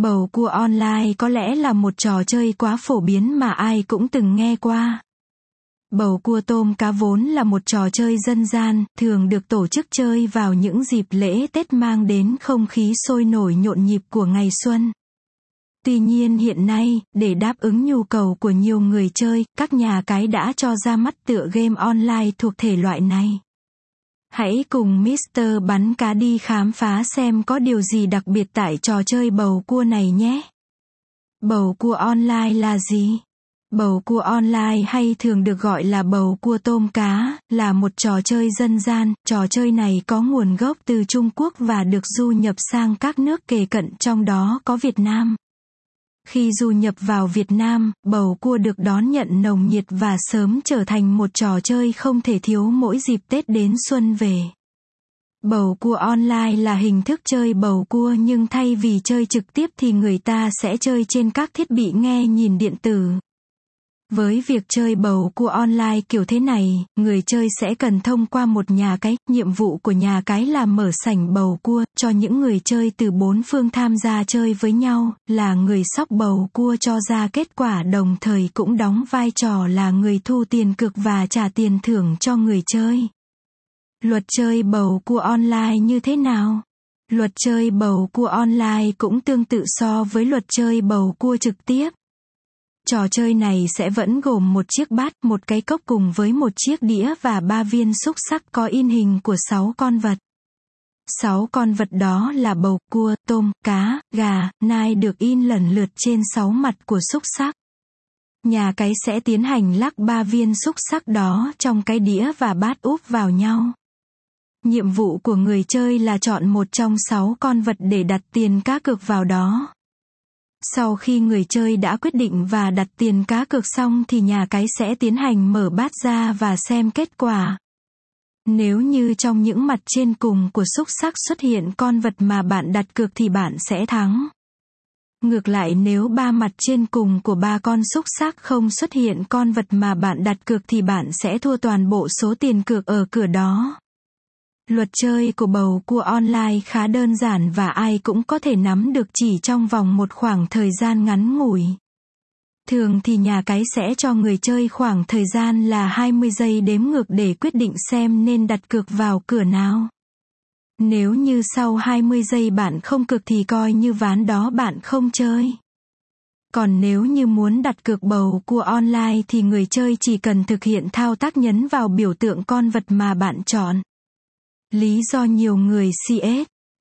Bầu cua online có lẽ là một trò chơi quá phổ biến mà ai cũng từng nghe qua. Bầu cua tôm cá vốn là một trò chơi dân gian, thường được tổ chức chơi vào những dịp lễ Tết mang đến không khí sôi nổi nhộn nhịp của ngày xuân. Tuy nhiên hiện nay, để đáp ứng nhu cầu của nhiều người chơi, các nhà cái đã cho ra mắt tựa game online thuộc thể loại này. Hãy cùng Mr. Bắn Cá đi khám phá xem có điều gì đặc biệt tại trò chơi bầu cua này nhé. Bầu cua online là gì? Bầu cua online hay thường được gọi là bầu cua tôm cá, là một trò chơi dân gian. Trò chơi này có nguồn gốc từ Trung Quốc và được du nhập sang các nước kề cận, trong đó có Việt Nam. Khi du nhập vào Việt Nam, bầu cua được đón nhận nồng nhiệt và sớm trở thành một trò chơi không thể thiếu mỗi dịp Tết đến xuân về. Bầu cua online là hình thức chơi bầu cua, nhưng thay vì chơi trực tiếp thì người ta sẽ chơi trên các thiết bị nghe nhìn điện tử. Với việc chơi bầu cua online kiểu thế này, người chơi sẽ cần thông qua một nhà cái. Nhiệm vụ của nhà cái là mở sảnh bầu cua cho những người chơi từ 4 phương tham gia chơi với nhau, là người sóc bầu cua cho ra kết quả, đồng thời cũng đóng vai trò là người thu tiền cược và trả tiền thưởng cho người chơi. Luật chơi bầu cua online như thế nào? Luật chơi bầu cua online cũng tương tự so với luật chơi bầu cua trực tiếp. Trò chơi này sẽ vẫn gồm một chiếc bát, một cái cốc cùng với một chiếc đĩa và 3 viên xúc xắc có in hình của 6 con vật. 6 con vật đó là bầu, cua, tôm, cá, gà, nai, được in lần lượt trên 6 mặt của xúc xắc. Nhà cái sẽ tiến hành lắc 3 viên xúc xắc đó trong cái đĩa và bát úp vào nhau. Nhiệm vụ của người chơi là chọn một trong 6 con vật để đặt tiền cá cược vào đó. Sau khi người chơi đã quyết định và đặt tiền cá cược xong thì nhà cái sẽ tiến hành mở bát ra và xem kết quả. Nếu như trong những mặt trên cùng của xúc xắc xuất hiện con vật mà bạn đặt cược thì bạn sẽ thắng. Ngược lại, nếu 3 mặt trên cùng của 3 con xúc xắc không xuất hiện con vật mà bạn đặt cược thì bạn sẽ thua toàn bộ số tiền cược ở cửa đó. Luật chơi của bầu cua online khá đơn giản và ai cũng có thể nắm được chỉ trong vòng một khoảng thời gian ngắn ngủi. Thường thì nhà cái sẽ cho người chơi khoảng thời gian là 20 giây đếm ngược để quyết định xem nên đặt cược vào cửa nào. Nếu như sau 20 giây bạn không cược thì coi như ván đó bạn không chơi. Còn nếu như muốn đặt cược bầu cua online thì người chơi chỉ cần thực hiện thao tác nhấn vào biểu tượng con vật mà bạn chọn. Lý do nhiều người CS